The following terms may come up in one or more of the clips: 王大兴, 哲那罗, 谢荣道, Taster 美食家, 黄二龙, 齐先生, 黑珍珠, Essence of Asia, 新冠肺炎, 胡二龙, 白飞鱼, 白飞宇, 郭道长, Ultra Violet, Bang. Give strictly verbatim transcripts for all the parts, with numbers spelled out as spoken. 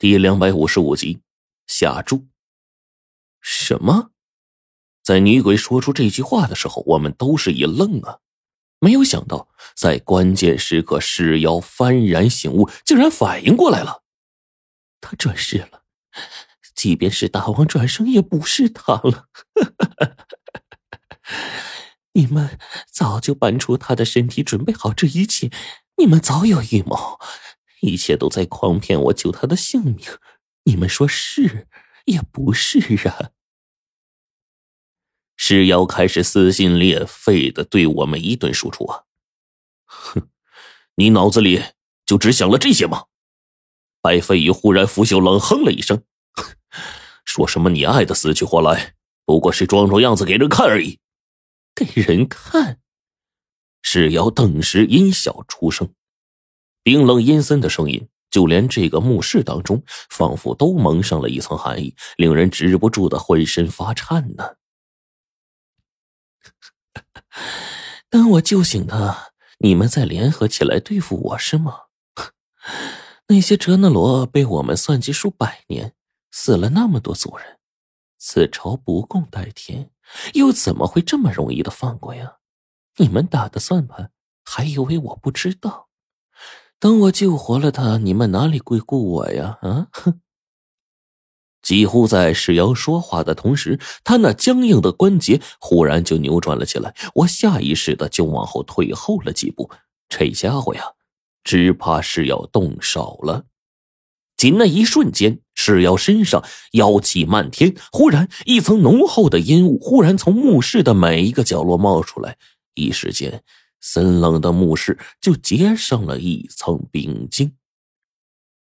第二百五十五集，下注。什么？在女鬼说出这句话的时候，我们都是一愣啊，没有想到在关键时刻尸妖幡然醒悟，竟然反应过来了。他转世了，即便是大王转生也不是他了。你们早就搬出他的身体，准备好这一切，你们早有预谋，一切都在诓骗我救他的性命，你们说是也不是啊。尸妖开始撕心裂肺的对我们一顿输出啊！哼，你脑子里就只想了这些吗？白飞宇忽然拂袖冷哼了一声，说什么你爱的死去活来，不过是装装样子给人看而已。给人看？尸妖顿时阴笑出声，冰冷阴森的声音，就连这个墓室当中仿佛都蒙上了一层寒意，令人止不住的浑身发颤呢。当我救醒他，你们再联合起来对付我是吗？那些哲那罗被我们算计数百年，死了那么多族人，此仇不共戴天，又怎么会这么容易的放过呀？你们打的算盘，还以为我不知道？等我救活了他，你们哪里归顾我呀？啊！几乎在石瑶说话的同时，他那僵硬的关节忽然就扭转了起来，我下意识的就往后退后了几步。这家伙呀，只怕是要动手了。仅那一瞬间，石瑶身上妖气漫天，忽然一层浓厚的烟雾忽然从墓室的每一个角落冒出来，一时间森冷的墓室就结上了一层冰晶。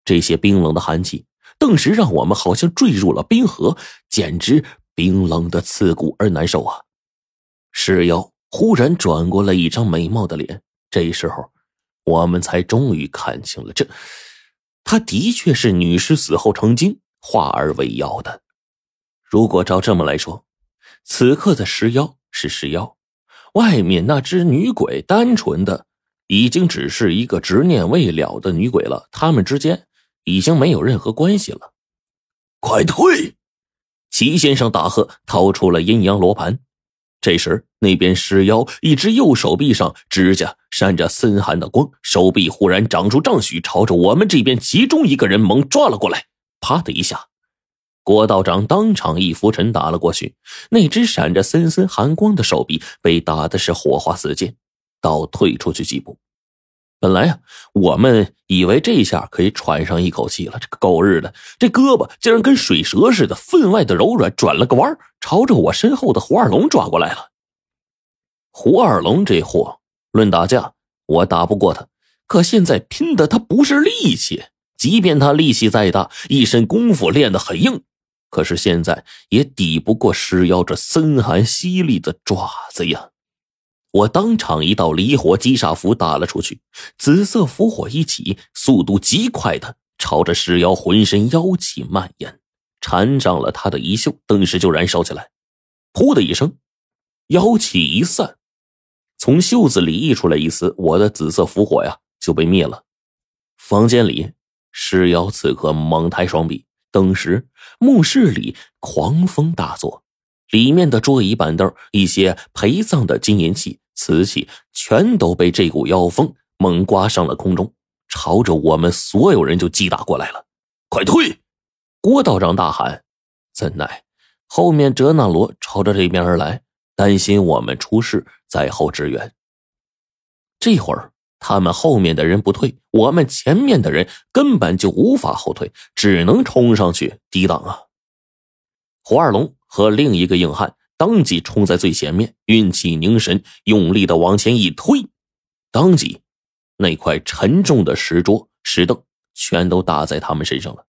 这些冰冷的寒气顿时让我们好像坠入了冰河，简直冰冷的刺骨而难受啊！尸妖忽然转过了一张美貌的脸，这时候我们才终于看清了，这她的确是女尸死后成精化而为妖的。如果照这么来说，此刻的尸妖是尸妖，外面那只女鬼单纯的已经只是一个执念未了的女鬼了，他们之间已经没有任何关系了。快退！齐先生大喝，掏出了阴阳罗盘。这时那边尸妖一只右手臂上指甲闪着森寒的光，手臂忽然长出丈许，朝着我们这边其中一个人猛抓了过来。啪的一下，郭道长当场一拂尘打了过去，那只闪着森森寒光的手臂被打的是火花四溅，倒退出去几步。本来啊，我们以为这一下可以喘上一口气了，这个狗日的，这胳膊竟然跟水蛇似的，分外的柔软，转了个弯，朝着我身后的胡二龙抓过来了。胡二龙这货，论打架，我打不过他，可现在拼的他不是力气，即便他力气再大，一身功夫练得很硬，可是现在也抵不过尸妖这森寒犀利的爪子呀。我当场一道离火击煞符打了出去，紫色符火一起，速度极快的朝着尸妖浑身妖气蔓延，缠上了他的衣袖，顿时就燃烧起来。噗的一声，妖气一散，从袖子里溢出来一丝，我的紫色符火呀就被灭了。房间里，尸妖此刻猛抬双臂，顿时墓室里狂风大作，里面的桌椅板凳，一些陪葬的金银器、瓷器，全都被这股妖风猛刮上了空中，朝着我们所有人就击打过来了。快退！郭道长大喊，怎奈后面哲那罗朝着这边而来，担心我们出事，在后支援。这会儿他们后面的人不退，我们前面的人根本就无法后退，只能冲上去抵挡啊。胡二龙和另一个硬汉当即冲在最前面，运起凝神，用力的往前一推，当即那块沉重的石桌石凳全都打在他们身上了。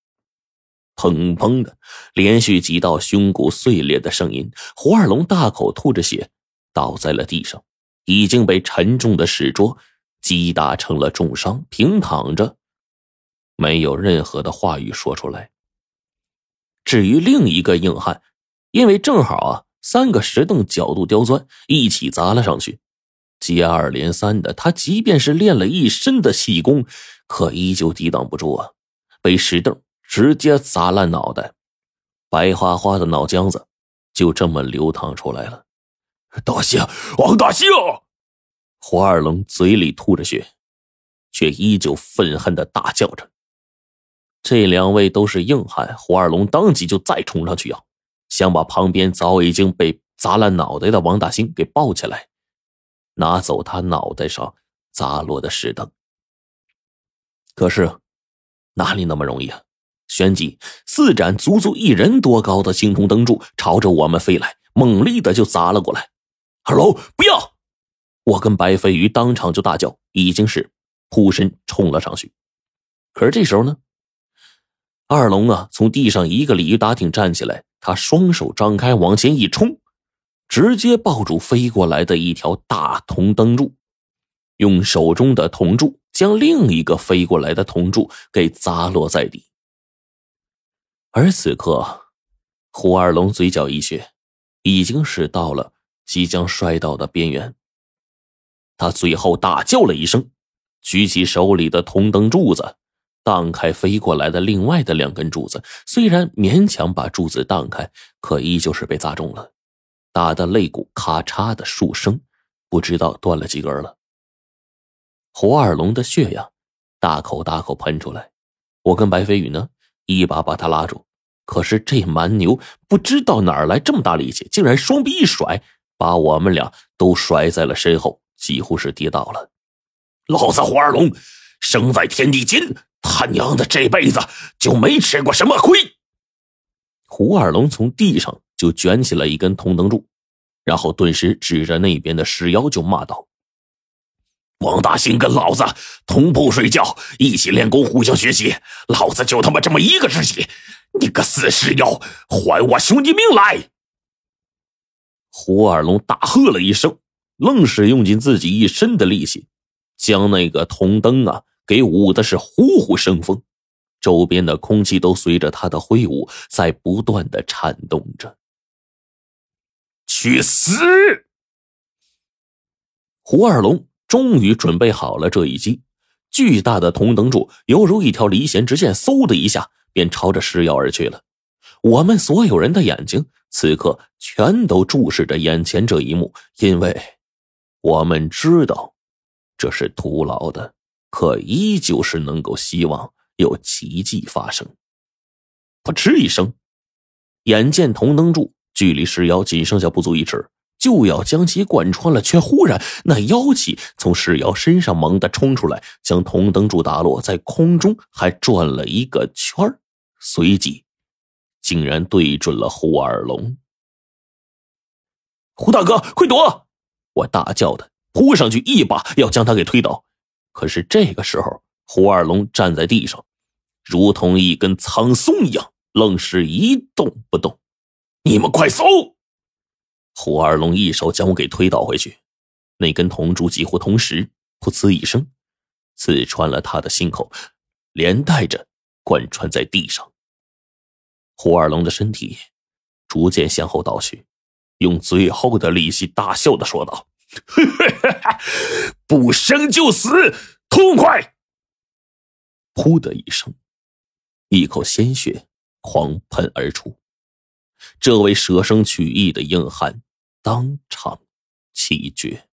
砰砰的连续几道胸骨碎裂的声音，胡二龙大口吐着血倒在了地上，已经被沉重的石桌击打成了重伤，平躺着，没有任何的话语说出来。至于另一个硬汉，因为正好啊，三个石凳角度刁钻，一起砸了上去，接二连三的，他即便是练了一身的气功，可依旧抵挡不住啊，被石凳直接砸烂脑袋，白花花的脑浆子就这么流淌出来了。大兴，王大兴！黄二龙嘴里吐着血，却依旧愤恨地大叫着。这两位都是硬汉，黄二龙当即就再冲上去要，想把旁边早已经被砸烂脑袋的王大兴给抱起来，拿走他脑袋上砸落的石灯。可是哪里那么容易啊？旋即，四盏足足一人多高的青铜灯柱朝着我们飞来，猛力的就砸了过来。二龙，不要！我跟白飞鱼当场就大叫，已经是扑身冲了上去。可是这时候呢，二龙啊，从地上一个鲤鱼打挺站起来，他双手张开往前一冲，直接抱住飞过来的一条大铜灯柱，用手中的铜柱将另一个飞过来的铜柱给砸落在地。而此刻，胡二龙嘴角一血，已经是到了即将摔倒的边缘。他最后大叫了一声，举起手里的铜灯柱子，荡开飞过来的另外的两根柱子，虽然勉强把柱子荡开，可依旧是被砸中了，打得肋骨咔嚓的数声，不知道断了几根了。胡二龙的血呀，大口大口喷出来。我跟白飞宇呢，一把把他拉住，可是这蛮牛不知道哪儿来这么大力气，竟然双臂一甩，把我们俩都甩在了身后，几乎是跌倒了。老子黄二龙生在天地间，他娘的这辈子就没吃过什么亏。胡二龙从地上就卷起了一根铜灯柱，然后顿时指着那边的石妖就骂道：王大兴跟老子同步睡觉，一起练功，互相学习，老子就他妈这么一个知己，你个死尸妖，还我兄弟命来！胡二龙大喝了一声，愣是用尽自己一身的力气，将那个铜灯啊给舞的是呼呼生风，周边的空气都随着他的挥舞在不断的颤动着。去死！胡二龙终于准备好了这一击，巨大的铜灯柱犹如一条离弦之箭，嗖的一下便朝着石妖而去了。我们所有人的眼睛此刻全都注视着眼前这一幕，因为我们知道这是徒劳的，可依旧是能够希望有奇迹发生。啪嗤一声，眼见铜灯柱距离石妖仅剩下不足一尺，就要将其贯穿了，却忽然那妖气从石妖身上猛地冲出来，将铜灯柱打落，在空中还转了一个圈儿，随即竟然对准了胡二龙。胡大哥，快躲！我大叫的扑上去，一把要将他给推倒。可是这个时候，胡二龙站在地上，如同一根苍松一样，愣是一动不动。你们快搜！胡二龙一手将我给推倒回去，那根铜柱几乎同时噗呲一声刺穿了他的心口，连带着贯穿在地上。胡二龙的身体逐渐向后倒去，用最后的力气大笑地说道：不生就死，痛快！噗的一声，一口鲜血狂喷而出。这位舍生取义的硬汉当场气绝。